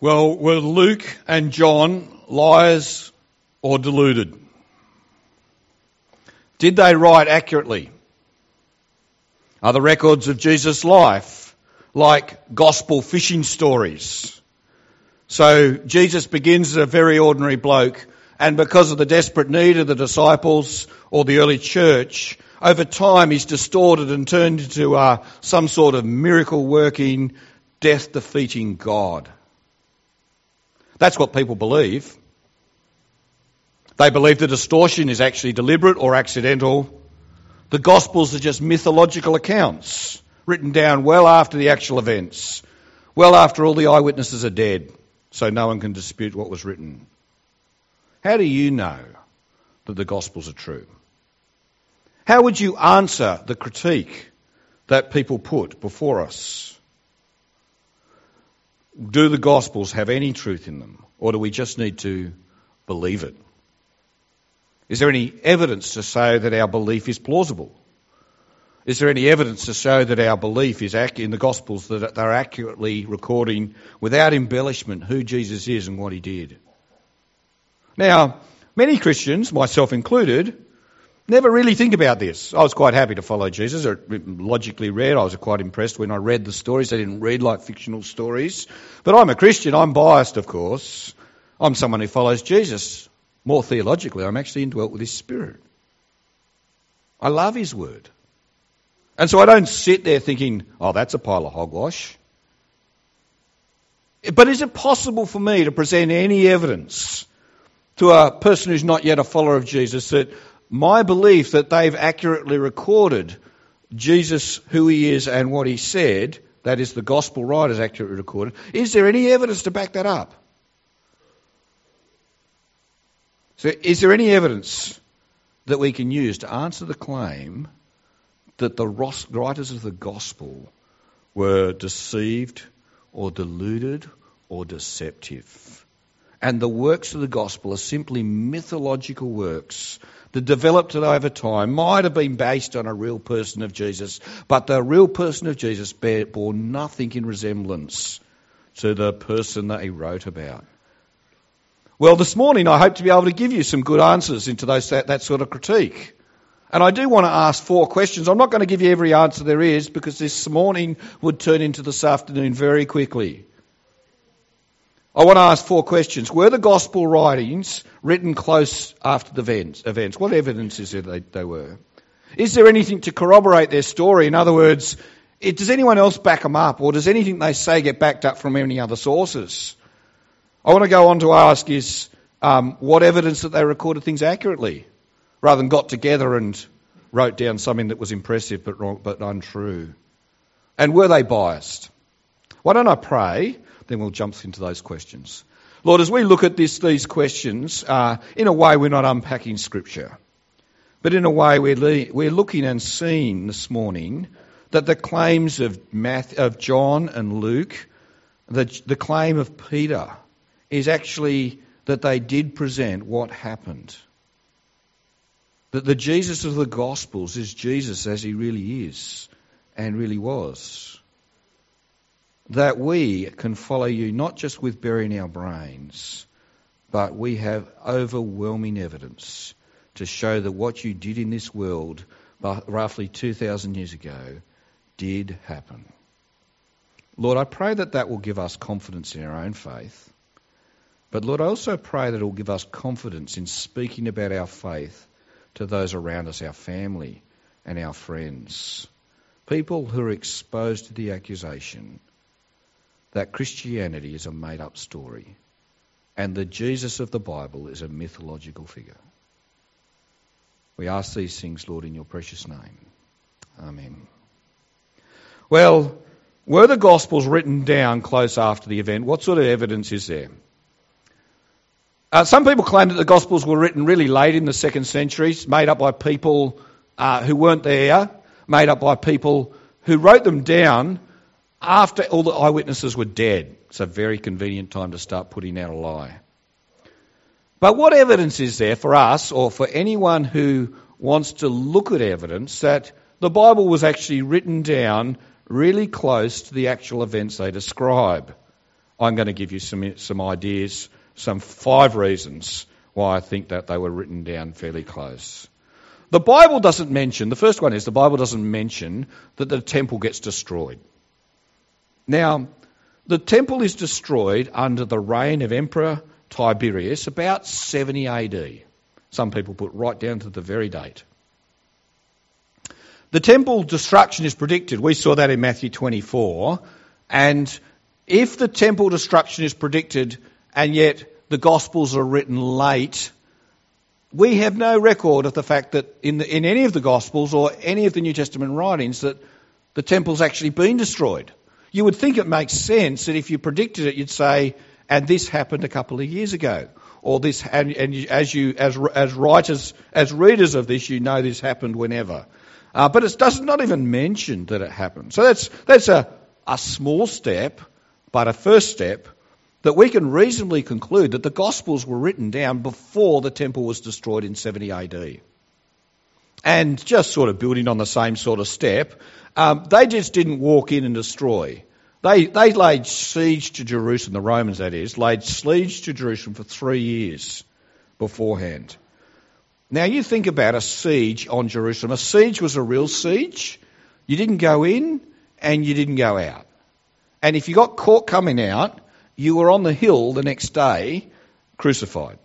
Well, were Luke and John liars or deluded? Did they write accurately? Are the records of Jesus' life like gospel fishing stories? So Jesus begins as a very ordinary bloke, and because of the desperate need of the disciples or the early church, over time he's distorted and turned into some sort of miracle-working, death-defeating God. That's what people believe. They believe the distortion is actually deliberate or accidental. The Gospels are just mythological accounts written down well after the actual events, well after all the eyewitnesses are dead, so no one can dispute what was written. How do you know that the Gospels are true? How would you answer the critique that people put before us? Do the Gospels have any truth in them, or do we just need to believe it? Is there any evidence to show that our belief is plausible? Is there any evidence to show that our belief is in the Gospels, that they're accurately recording without embellishment who Jesus is and what he did? Now, many Christians, myself included, never really think about this. I was quite happy to follow Jesus. Logically read, I was quite impressed when I read the stories. They didn't read like fictional stories. But I'm a Christian. I'm biased, of course. I'm someone who follows Jesus. More theologically, I'm actually indwelt with his Spirit. I love his word. And so I don't sit there thinking, oh, that's a pile of hogwash. But is it possible for me to present any evidence to a person who's not yet a follower of Jesus that my belief that they've accurately recorded Jesus, who he is and what he said, that is the gospel writers accurately recorded, is there any evidence to back that up? So is there any evidence that we can use to answer the claim that the writers of the gospel were deceived or deluded or deceptive? And the works of the gospel are simply mythological works that developed over time, might have been based on a real person of Jesus, but the real person of Jesus bore nothing in resemblance to the person that he wrote about. Well, this morning I hope to be able to give you some good answers into that sort of critique. And I do want to ask four questions. I'm not going to give you every answer there is, because this morning would turn into this afternoon very quickly. I want to ask four questions. Were the gospel writings written close after the events? What evidence is there they were? Is there anything to corroborate their story? In other words, does anyone else back them up, or does anything they say get backed up from any other sources? I want to go on to ask is what evidence that they recorded things accurately, rather than got together and wrote down something that was impressive but wrong, but untrue. And were they biased? Why don't I pray, then we'll jump into those questions. Lord, as we look at these questions, in a way we're not unpacking Scripture, but in a way we're looking and seeing this morning that the claims of John and Luke, the claim of Peter, is actually that they did present what happened. That the Jesus of the Gospels is Jesus as he really is and really was. That we can follow you not just with burying our brains, but we have overwhelming evidence to show that what you did in this world roughly 2,000 years ago did happen. Lord, I pray that will give us confidence in our own faith. But Lord, I also pray that it will give us confidence in speaking about our faith to those around us, our family and our friends, people who are exposed to the accusation that Christianity is a made-up story and the Jesus of the Bible is a mythological figure. We ask these things, Lord, in your precious name. Amen. Well, were the Gospels written down close after the event? What sort of evidence is there? Some people claim that the Gospels were written really late in the 2nd century, made up by people who weren't there, made up by people who wrote them down after all the eyewitnesses were dead. It's a very convenient time to start putting out a lie. But what evidence is there for us, or for anyone who wants to look at evidence, that the Bible was actually written down really close to the actual events they describe? I'm going to give you some ideas, some 5 reasons why I think that they were written down fairly close. The Bible doesn't mention, the first one is the Bible doesn't mention that the temple gets destroyed. Now, the temple is destroyed under the reign of Emperor Tiberius about 70 AD. Some people put right down to the very date. The temple destruction is predicted. We saw that in Matthew 24. And if the temple destruction is predicted and yet the Gospels are written late, we have no record of the fact that in any of the Gospels or any of the New Testament writings that the temple's actually been destroyed. You would think it makes sense that if you predicted it, you'd say, and this happened a couple of years ago. Or this, and as writers, as readers of this, you know this happened whenever. But it does not even mention that it happened. So that's a small step, but a first step, that we can reasonably conclude that the Gospels were written down before the temple was destroyed in 70 AD. And just sort of building on the same sort of step, they just didn't walk in and destroy. They laid siege to Jerusalem, the Romans that is, laid siege to Jerusalem for 3 years beforehand. Now you think about a siege on Jerusalem. A siege was a real siege. You didn't go in and you didn't go out. And if you got caught coming out, you were on the hill the next day, crucified.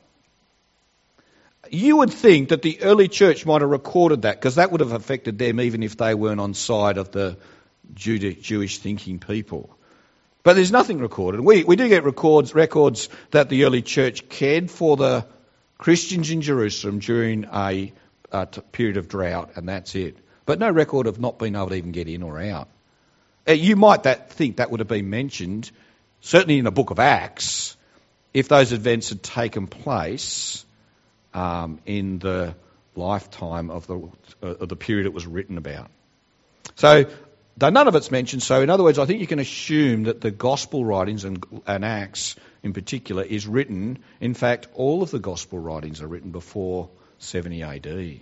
You would think that the early church might have recorded that because that would have affected them even if they weren't on side of the Jewish thinking people. But there's nothing recorded. We do get records that the early church cared for the Christians in Jerusalem during a period of drought, and that's it. But no record of not being able to even get in or out. You might think that would have been mentioned, certainly in the book of Acts, if those events had taken place in the lifetime of the period it was written about. So though none of it's mentioned, so in other words, I think you can assume that the Gospel writings and Acts in particular is written. In fact, all of the Gospel writings are written before 70 AD.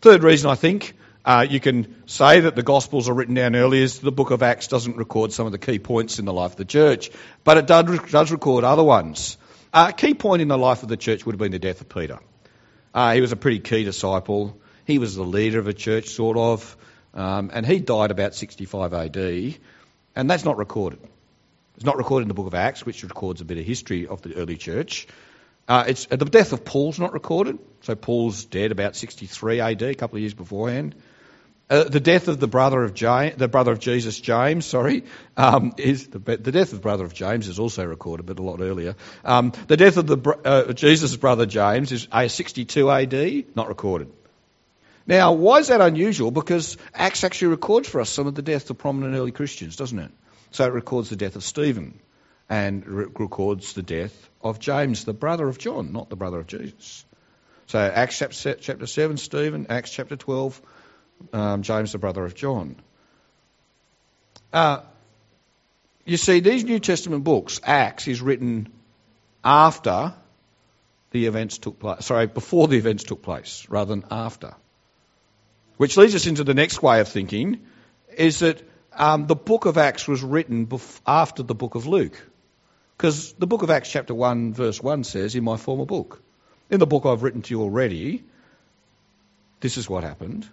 Third reason I think you can say that the Gospels are written down early is the book of Acts doesn't record some of the key points in the life of the church, but it does record other ones. A key point in the life of the church would have been the death of Peter. He was a pretty key disciple. He was the leader of a church, sort of. And he died about 65 AD, and that's not recorded. It's not recorded in the book of Acts, which records a bit of history of the early church. The death of Paul's not recorded, so Paul's dead about 63 AD, a couple of years beforehand. The death of the death of brother of James is also recorded, but a lot earlier. The death of Jesus' brother James is 62 AD, not recorded. Now, why is that unusual? Because Acts actually records for us some of the deaths of prominent early Christians, doesn't it? So it records the death of Stephen and records the death of James, the brother of John, not the brother of Jesus. So Acts chapter 7, Stephen, Acts chapter 12, James, the brother of John. You see, these New Testament books, Acts is written after the events took place, before the events took place, rather than after. Which leads us into the next way of thinking, is that the book of Acts was written after the book of Luke. Because the book of Acts chapter 1 verse 1 says, in my former book, in the book I've written to you already, this is what happened.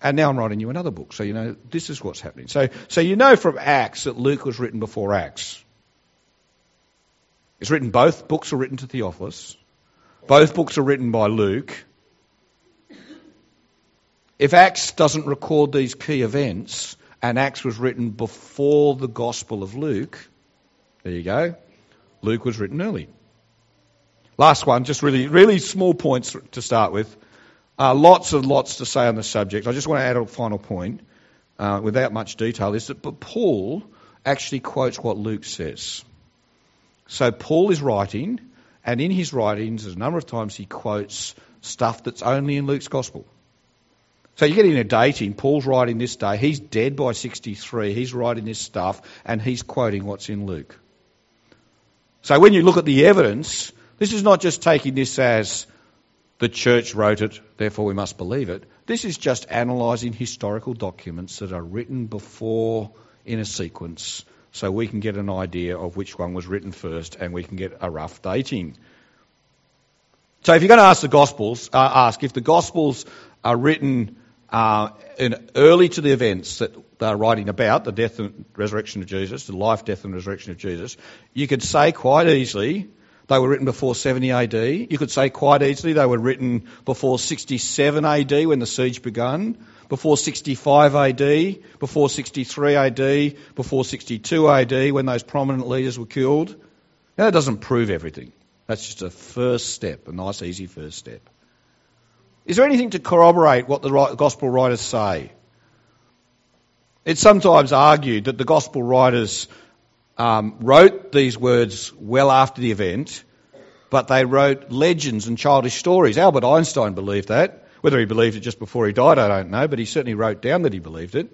And now I'm writing you another book, so you know this is what's happening. So you know from Acts that Luke was written before Acts. It's written, both books are written to Theophilus. Both books are written by Luke. If Acts doesn't record these key events, and Acts was written before the Gospel of Luke, there you go, Luke was written early. Last one, just really, really small points to start with. Lots to say on the subject. I just want to add a final point, without much detail, is that Paul actually quotes what Luke says. So Paul is writing, and in his writings, there's a number of times he quotes stuff that's only in Luke's Gospel. So you get into dating. Paul's writing this day. He's dead by 63. He's writing this stuff, and he's quoting what's in Luke. So when you look at the evidence, this is not just taking this as the church wrote it, therefore we must believe it. This is just analysing historical documents that are written before in a sequence so we can get an idea of which one was written first, and we can get a rough dating. So if you're going to ask the Gospels, ask if the Gospels are written in early to the events that they're writing about, the death and resurrection of Jesus, the life, death and resurrection of Jesus, you could say quite easily they were written before 70 AD. You could say quite easily they were written before 67 AD when the siege began, before 65 AD, before 63 AD, before 62 AD when those prominent leaders were killed. Now, that doesn't prove everything. That's just a first step, a nice, easy first step. Is there anything to corroborate what the Gospel writers say? It's sometimes argued that the Gospel writers wrote these words well after the event, but they wrote legends and childish stories. Albert Einstein believed that. Whether he believed it just before he died, I don't know, but he certainly wrote down that he believed it.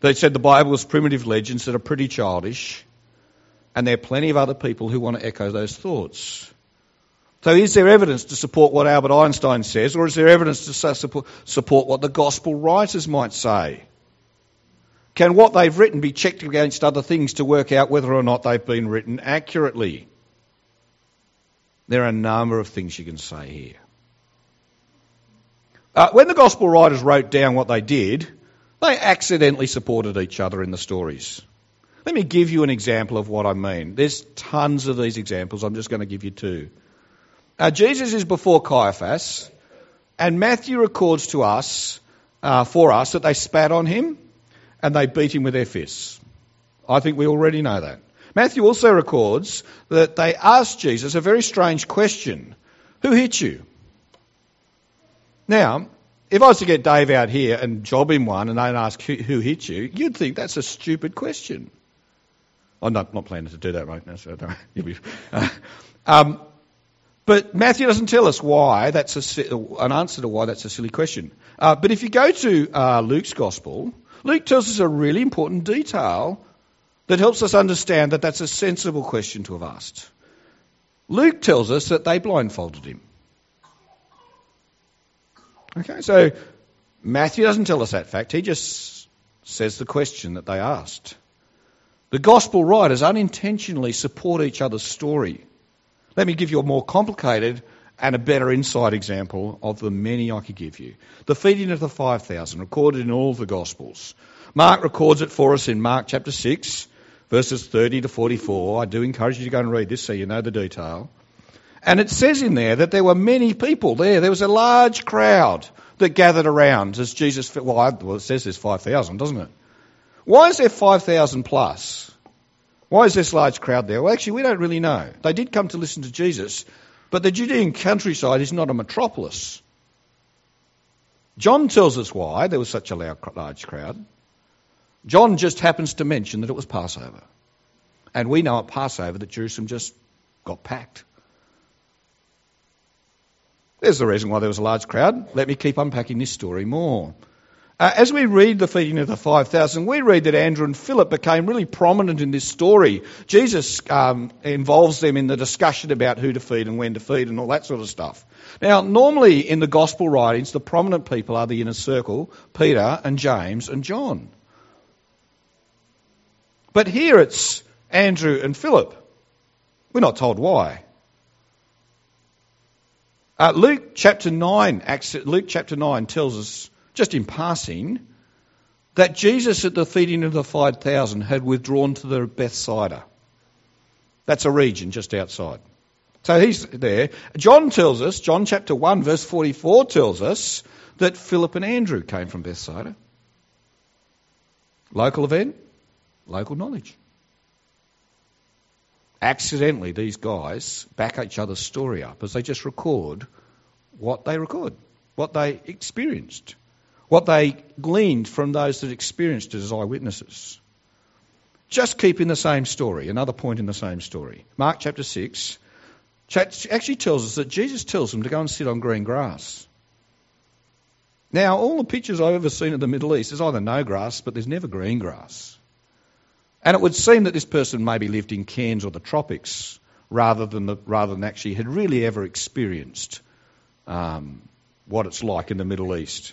They said the Bible was primitive legends that are pretty childish, and there are plenty of other people who want to echo those thoughts. So is there evidence to support what Albert Einstein says, or is there evidence to support what the Gospel writers might say? Can what they've written be checked against other things to work out whether or not they've been written accurately? There are a number of things you can say here. When the Gospel writers wrote down what they did, they accidentally supported each other in the stories. Let me give you an example of what I mean. There's tons of these examples. I'm just going to give you two. Jesus is before Caiaphas, and Matthew records to us, for us, that they spat on him and they beat him with their fists. I think we already know that. Matthew also records that they asked Jesus a very strange question. Who hit you? Now, if I was to get Dave out here and job him one and then ask who hit you, you'd think that's a stupid question. I'm not planning to do that right now, so don't. But Matthew doesn't tell us why that's an answer to why that's a silly question. But if you go to Luke's Gospel, Luke tells us a really important detail that helps us understand that that's a sensible question to have asked. Luke tells us that they blindfolded him. Okay, so Matthew doesn't tell us that fact. He just says the question that they asked. The Gospel writers unintentionally support each other's story. Let me give you a more complicated and a better insight example of the many I could give you. The feeding of the 5,000, recorded in all of the Gospels. Mark records it for us in Mark chapter 6, verses 30 to 44. I do encourage you to go and read this so you know the detail. And it says in there that there were many people there. There was a large crowd that gathered around as Jesus... Well, it says there's 5,000, doesn't it? Why is there 5,000 plus? Why is this large crowd there? Well, actually, we don't really know. They did come to listen to Jesus... But the Judean countryside is not a metropolis. John tells us why there was such a large crowd. John just happens to mention that it was Passover. And we know at Passover that Jerusalem just got packed. There's the reason why there was a large crowd. Let me keep unpacking this story more. As we read the feeding of the 5,000, we read that Andrew and Philip became really prominent in this story. Jesus involves them in the discussion about who to feed and when to feed and all that sort of stuff. Now, normally in the Gospel writings, the prominent people are the inner circle, Peter and James and John. But here it's Andrew and Philip. We're not told why. Luke chapter 9 tells us, just in passing, that Jesus at the feeding of the 5,000 had withdrawn to the Bethsaida. That's a region just outside. So he's there. John tells us, John chapter 1 verse 44 tells us that Philip and Andrew came from Bethsaida. Local event, local knowledge. Accidentally, these guys back each other's story up as they just record, what they experienced. What they gleaned from those that experienced it as eyewitnesses. Just keep in the same story, another point in the same story. Mark chapter 6 actually tells us that Jesus tells them to go and sit on green grass. Now, all the pictures I've ever seen of the Middle East is either no grass, but there's never green grass. And it would seem that this person maybe lived in Cairns or the tropics rather than actually had really ever experienced what it's like in the Middle East.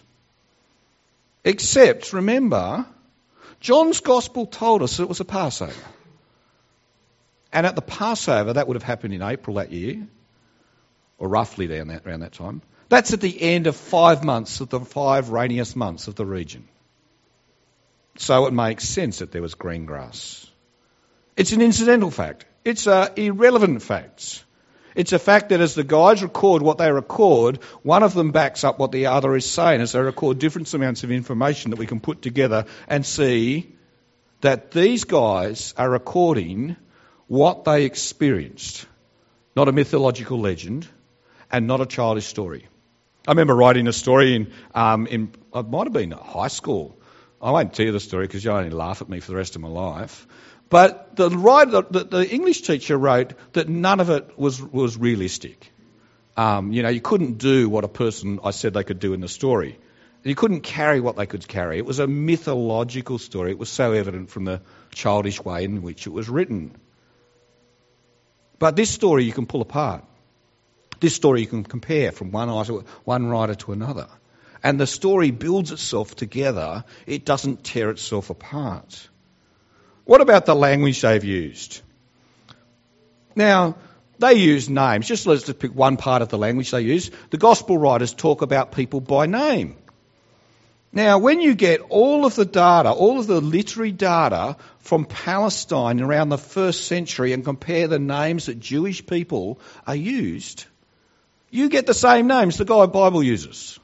Except, remember, John's Gospel told us it was a Passover. And at the Passover, that would have happened in April that year, or roughly around that time. That's at the end of 5 months of the 5 rainiest months of the region. So it makes sense that there was green grass. It's an incidental fact. It's an irrelevant fact. It's a fact that as the guides record what they record, one of them backs up what the other is saying as they record different amounts of information that we can put together and see that these guys are recording what they experienced. Not a mythological legend and not a childish story. I remember writing a story in I might have been at high school. I won't tell you the story because you'll only laugh at me for the rest of my life. But the English teacher wrote that none of it was realistic. You couldn't do what a person I said they could do in the story. You couldn't carry what they could carry. It was a mythological story. It was so evident from the childish way in which it was written. But this story you can pull apart. This story you can compare from one writer to another. And the story builds itself together. It doesn't tear itself apart. What about the language they've used? Now, they use names. Just let's just pick one part of the language they use. The Gospel writers talk about people by name. Now, when you get all of the data, all of the literary data from Palestine around the 1st century and compare the names that Jewish people are used, you get the same names the guy Bible uses.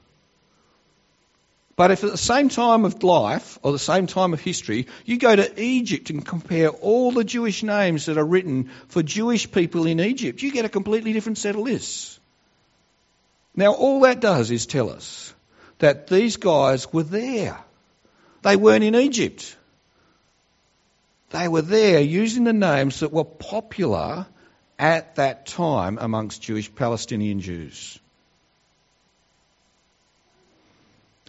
But if at the same time of life or the same time of history, you go to Egypt and compare all the Jewish names that are written for Jewish people in Egypt, you get a completely different set of lists. Now, all that does is tell us that these guys were there. They weren't in Egypt. They were there using the names that were popular at that time amongst Jewish Palestinian Jews.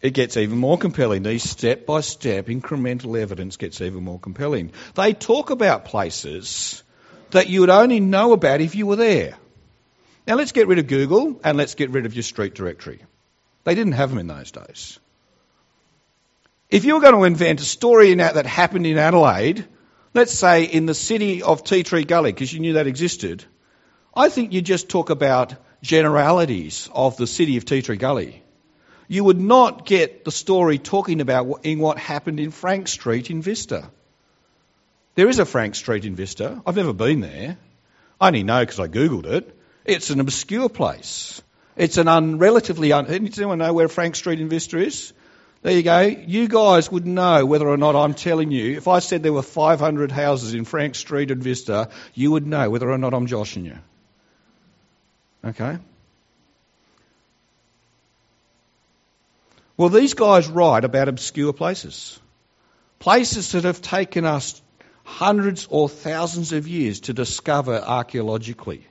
It gets even more compelling. These step-by-step incremental evidence gets even more compelling. They talk about places that you would only know about if you were there. Now let's get rid of Google and let's get rid of your street directory. They didn't have them in those days. If you were going to invent a story that happened in Adelaide, let's say in the city of Tea Tree Gully, because you knew that existed, I think you just talk about generalities of the city of Tea Tree Gully. You would not get the story talking about what happened in Frank Street in Vista. There is a Frank Street in Vista. I've never been there. I only know because I Googled it. It's an obscure place. It's Does anyone know where Frank Street in Vista is? There you go. You guys would know whether or not I'm telling you. If I said there were 500 houses in Frank Street in Vista, you would know whether or not I'm joshing you. Okay? Well, these guys write about obscure places. Places that have taken us hundreds or thousands of years to discover archaeologically.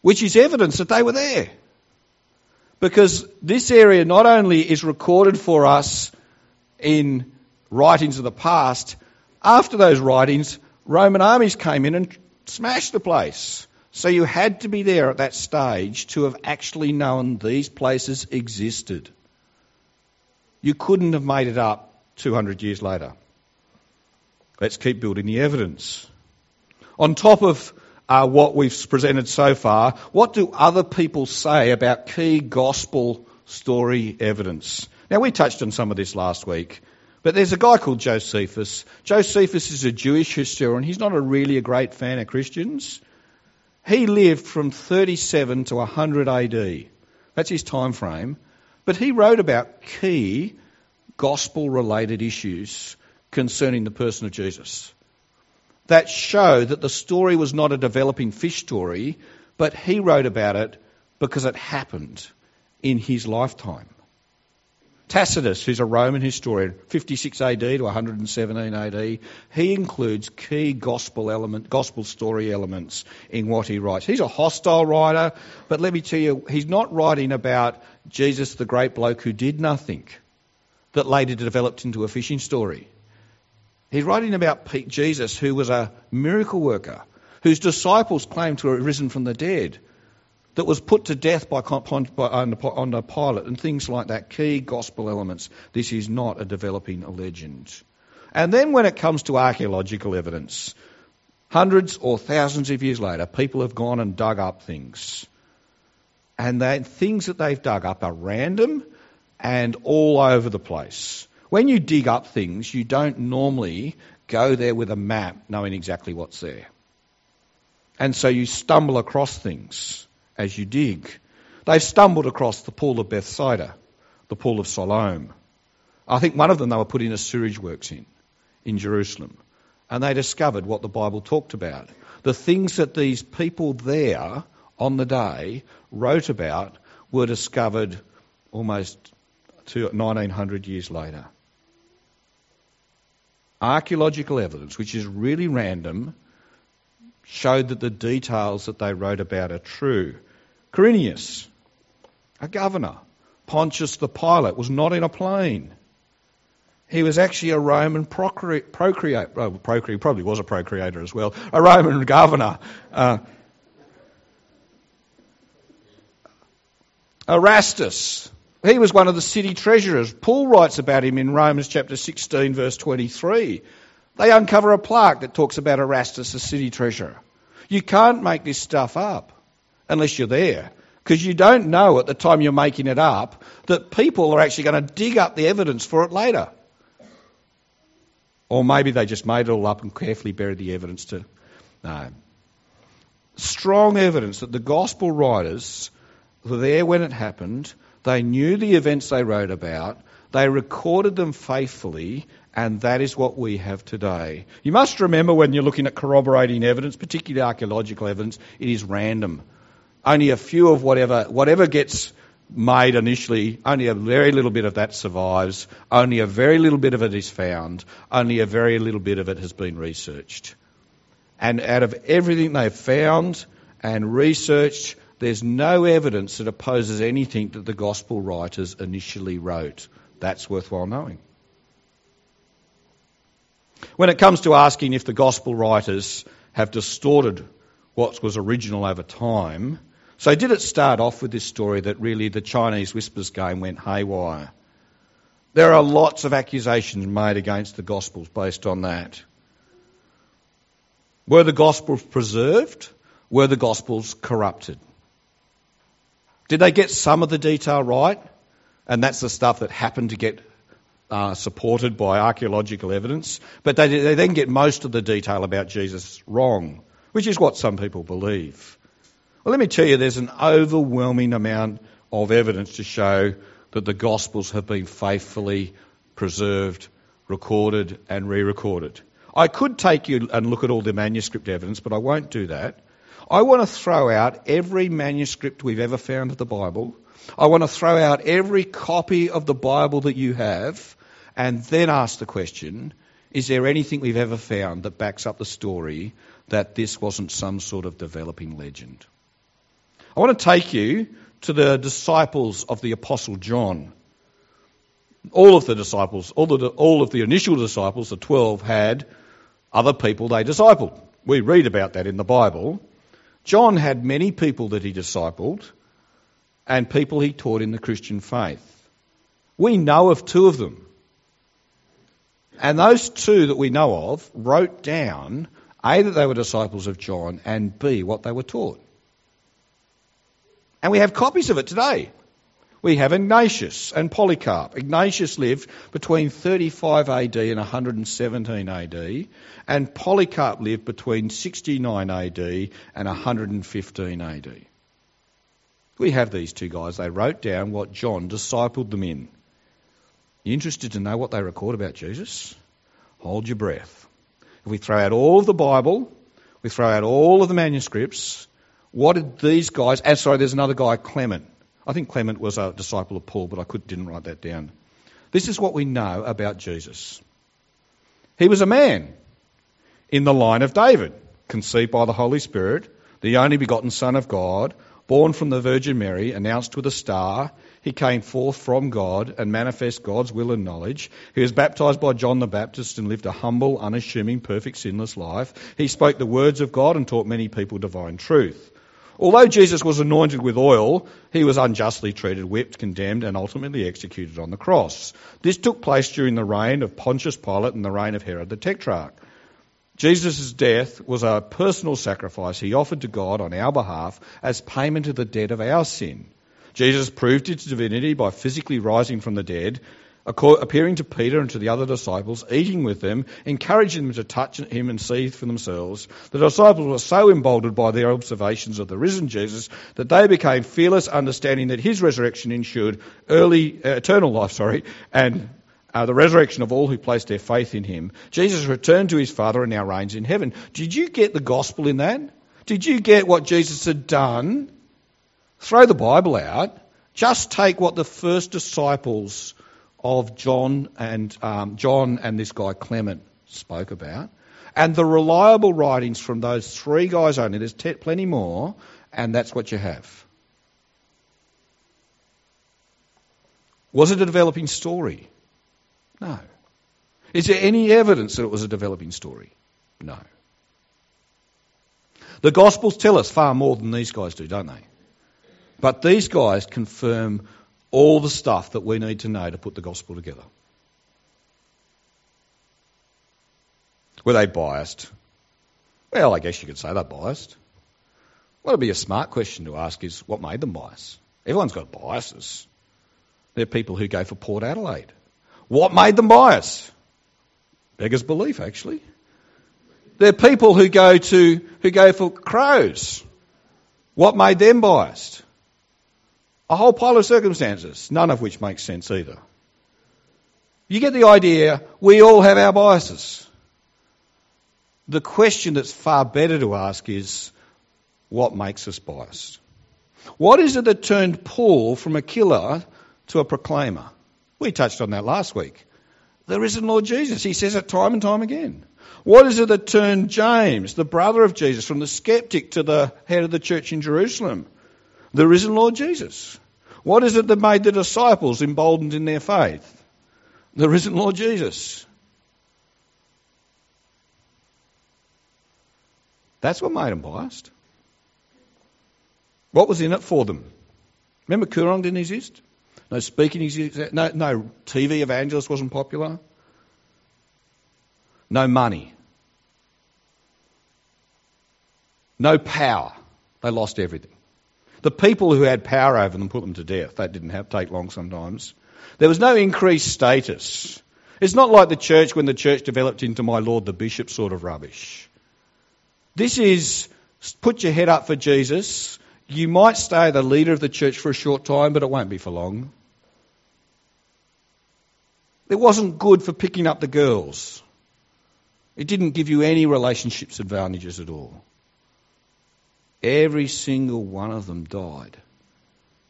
Which is evidence that they were there. Because this area not only is recorded for us in writings of the past, after those writings, Roman armies came in and smashed the place. So you had to be there at that stage to have actually known these places existed. You couldn't have made it up 200 years later. Let's keep building the evidence. On top of what we've presented so far, what do other people say about key gospel story evidence? Now, we touched on some of this last week, but there's a guy called Josephus. Josephus is a Jewish historian. He's not really a great fan of Christians. He lived from 37 to 100 AD. That's his time frame. But he wrote about key gospel-related issues concerning the person of Jesus that show that the story was not a developing fish story, but he wrote about it because it happened in his lifetime. Tacitus, who's a Roman historian, 56 AD to 117 AD, he includes key gospel story elements in what he writes. He's a hostile writer, but let me tell you, he's not writing about Jesus, the great bloke who did nothing, that later developed into a fishing story. He's writing about Jesus, who was a miracle worker, whose disciples claimed to have risen from the dead, that was put to death under Pilate and things like that, key gospel elements. This is not a developing a legend. And then when it comes to archaeological evidence, Hundreds or thousands of years later, people have gone and dug up things. And the things that they've dug up are random and all over the place. When you dig up things, you don't normally go there with a map knowing exactly what's there. And so you stumble across things as you dig. They've stumbled across the pool of Bethsaida, the pool of Siloam. I think one of them they were putting a sewage works in Jerusalem. And they discovered what the Bible talked about. The things that these people there on the day wrote about were discovered almost 1900 years later. Archaeological evidence, which is really random, showed that the details that they wrote about are true. Quirinius, a governor, Pontius the Pilate, was not in a plane. He was actually a Roman procreator, probably was a procreator as well, a Roman governor. Erastus, he was one of the city treasurers. Paul writes about him in Romans chapter 16, verse 23. They uncover a plaque that talks about Erastus, the city treasurer. You can't make this stuff up unless you're there, because you don't know at the time you're making it up that people are actually going to dig up the evidence for it later. Or maybe they just made it all up and carefully buried the evidence too. No. Strong evidence that the gospel writers were there when it happened. They knew the events they wrote about. They recorded them faithfully, and that is what we have today. You must remember when you're looking at corroborating evidence, particularly archaeological evidence, it is random. Only a few of whatever gets made initially, only a very little bit of that survives, only a very little bit of it is found, only a very little bit of it has been researched. And out of everything they've found and researched, there's no evidence that opposes anything that the gospel writers initially wrote. That's worthwhile knowing. When it comes to asking if the gospel writers have distorted what was original over time, so did it start off with this story that really the Chinese whispers game went haywire? There are lots of accusations made against the Gospels based on that. Were the Gospels preserved? Were the Gospels corrupted? Did they get some of the detail right? And that's the stuff that happened to get supported by archaeological evidence. But they then get most of the detail about Jesus wrong, which is what some people believe. Well, let me tell you, there's an overwhelming amount of evidence to show that the Gospels have been faithfully preserved, recorded and re-recorded. I could take you and look at all the manuscript evidence, but I won't do that. I want to throw out every manuscript we've ever found of the Bible. I want to throw out every copy of the Bible that you have and then ask the question, is there anything we've ever found that backs up the story that this wasn't some sort of developing legend? I want to take you to the disciples of the Apostle John. All of the disciples, all of the initial disciples, the 12, had other people they discipled. We read about that in the Bible. John had many people that he discipled and people he taught in the Christian faith. We know of two of them. And those two that we know of wrote down, A, that they were disciples of John, and B, what they were taught. And we have copies of it today. We have Ignatius and Polycarp. Ignatius lived between 35 AD and 117 AD, and Polycarp lived between 69 AD and 115 AD. We have these two guys. They wrote down what John discipled them in. You interested to know what they record about Jesus? Hold your breath. If we throw out all of the Bible, we throw out all of the manuscripts, what did these guys... And sorry, there's another guy, Clement. I think Clement was a disciple of Paul, but I didn't write that down. This is what we know about Jesus. He was a man in the line of David, conceived by the Holy Spirit, the only begotten Son of God, born from the Virgin Mary, announced with a star. He came forth from God and manifest God's will and knowledge. He was baptised by John the Baptist and lived a humble, unassuming, perfect, sinless life. He spoke the words of God and taught many people divine truth. Although Jesus was anointed with oil, he was unjustly treated, whipped, condemned, and ultimately executed on the cross. This took place during the reign of Pontius Pilate and the reign of Herod the Tetrarch. Jesus' death was a personal sacrifice he offered to God on our behalf as payment of the debt of our sin. Jesus proved its divinity by physically rising from the dead, appearing to Peter and to the other disciples, eating with them, encouraging them to touch him and see for themselves. The disciples were so emboldened by their observations of the risen Jesus that they became fearless, understanding that his resurrection ensured eternal life, and the resurrection of all who placed their faith in him. Jesus returned to his Father and now reigns in heaven. Did you get the gospel in that? Did you get what Jesus had done? Throw the Bible out. Just take what the first disciples of John and this guy Clement spoke about, and the reliable writings from those three guys only. There's plenty more, and that's what you have. Was it a developing story? No. Is there any evidence that it was a developing story? No. The Gospels tell us far more than these guys do, don't they? But these guys confirm all the stuff that we need to know to put the Gospel together. Were they biased? Well, I guess you could say they're biased. What would be a smart question to ask is, what made them bias? Everyone's got biases. They're people who go for Port Adelaide. What made them bias? Beggars belief, actually. They're people who go for crows. What made them biased? A whole pile of circumstances, none of which makes sense either. You get the idea, we all have our biases. The question that's far better to ask is, what makes us biased? What is it that turned Paul from a killer to a proclaimer? We touched on that last week. The risen Lord Jesus, he says it time and time again. What is it that turned James, the brother of Jesus, from the skeptic to the head of the church in Jerusalem? The risen Lord Jesus. What is it that made the disciples emboldened in their faith? The risen Lord Jesus. That's what made them biased. What was in it for them? Remember, Koorong didn't exist? No speaking, no TV evangelist wasn't popular. No money. No power. They lost everything. The people who had power over them put them to death. That didn't take long sometimes. There was no increased status. It's not like the church when the church developed into my Lord the Bishop sort of rubbish. This is put your head up for Jesus. You might stay the leader of the church for a short time, but it won't be for long. It wasn't good for picking up the girls. It didn't give you any relationships advantages at all. Every single one of them died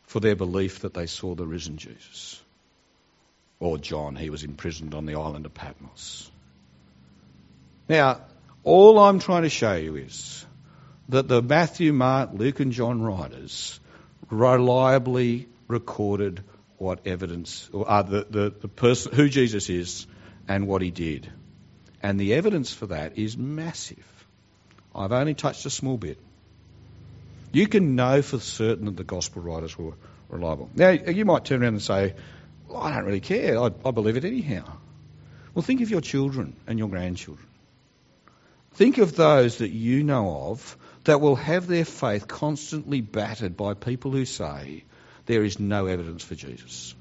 for their belief that they saw the risen Jesus. Or John, he was imprisoned on the island of Patmos. Now, all I'm trying to show you is that the Matthew, Mark, Luke and John writers reliably recorded what evidence, the person who Jesus is and what he did. And the evidence for that is massive. I've only touched a small bit. You can know for certain that the gospel writers were reliable. Now, you might turn around and say, well, I don't really care, I believe it anyhow. Well, think of your children and your grandchildren. Think of those that you know of that will have their faith constantly battered by people who say there is no evidence for Jesus.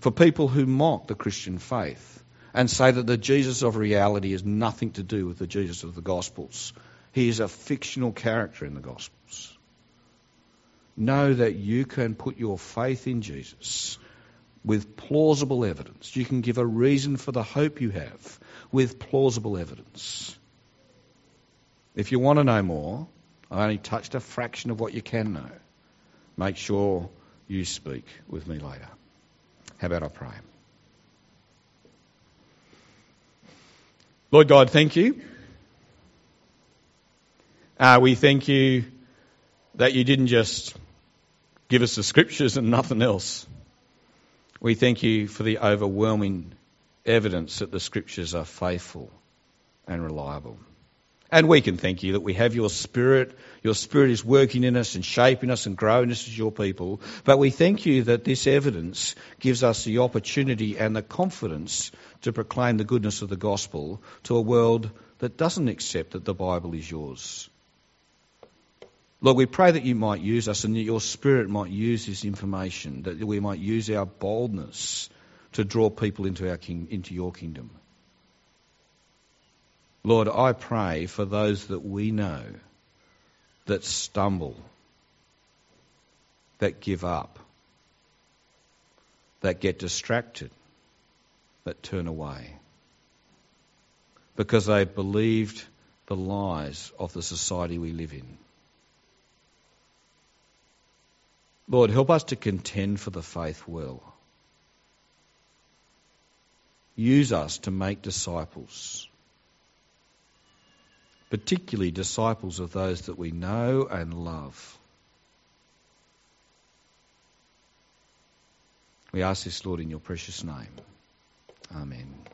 For people who mock the Christian faith and say that the Jesus of reality has nothing to do with the Jesus of the Gospels. He is a fictional character in the Gospels. Know that you can put your faith in Jesus with plausible evidence. You can give a reason for the hope you have with plausible evidence. If you want to know more, I only touched a fraction of what you can know. Make sure you speak with me later. How about I pray? Lord God, thank you. We thank you that you didn't just give us the scriptures and nothing else. We thank you for the overwhelming evidence that the scriptures are faithful and reliable. And we can thank you that we have your Spirit. Your Spirit is working in us and shaping us and growing us as your people. But we thank you that this evidence gives us the opportunity and the confidence to proclaim the goodness of the gospel to a world that doesn't accept that the Bible is yours. Lord, we pray that you might use us and that your Spirit might use this information, that we might use our boldness to draw people into your kingdom. Lord, I pray for those that we know that stumble, that give up, that get distracted, that turn away, because they believed the lies of the society we live in. Lord, help us to contend for the faith well. Use us to make disciples, particularly disciples of those that we know and love. We ask this, Lord, in your precious name. Amen.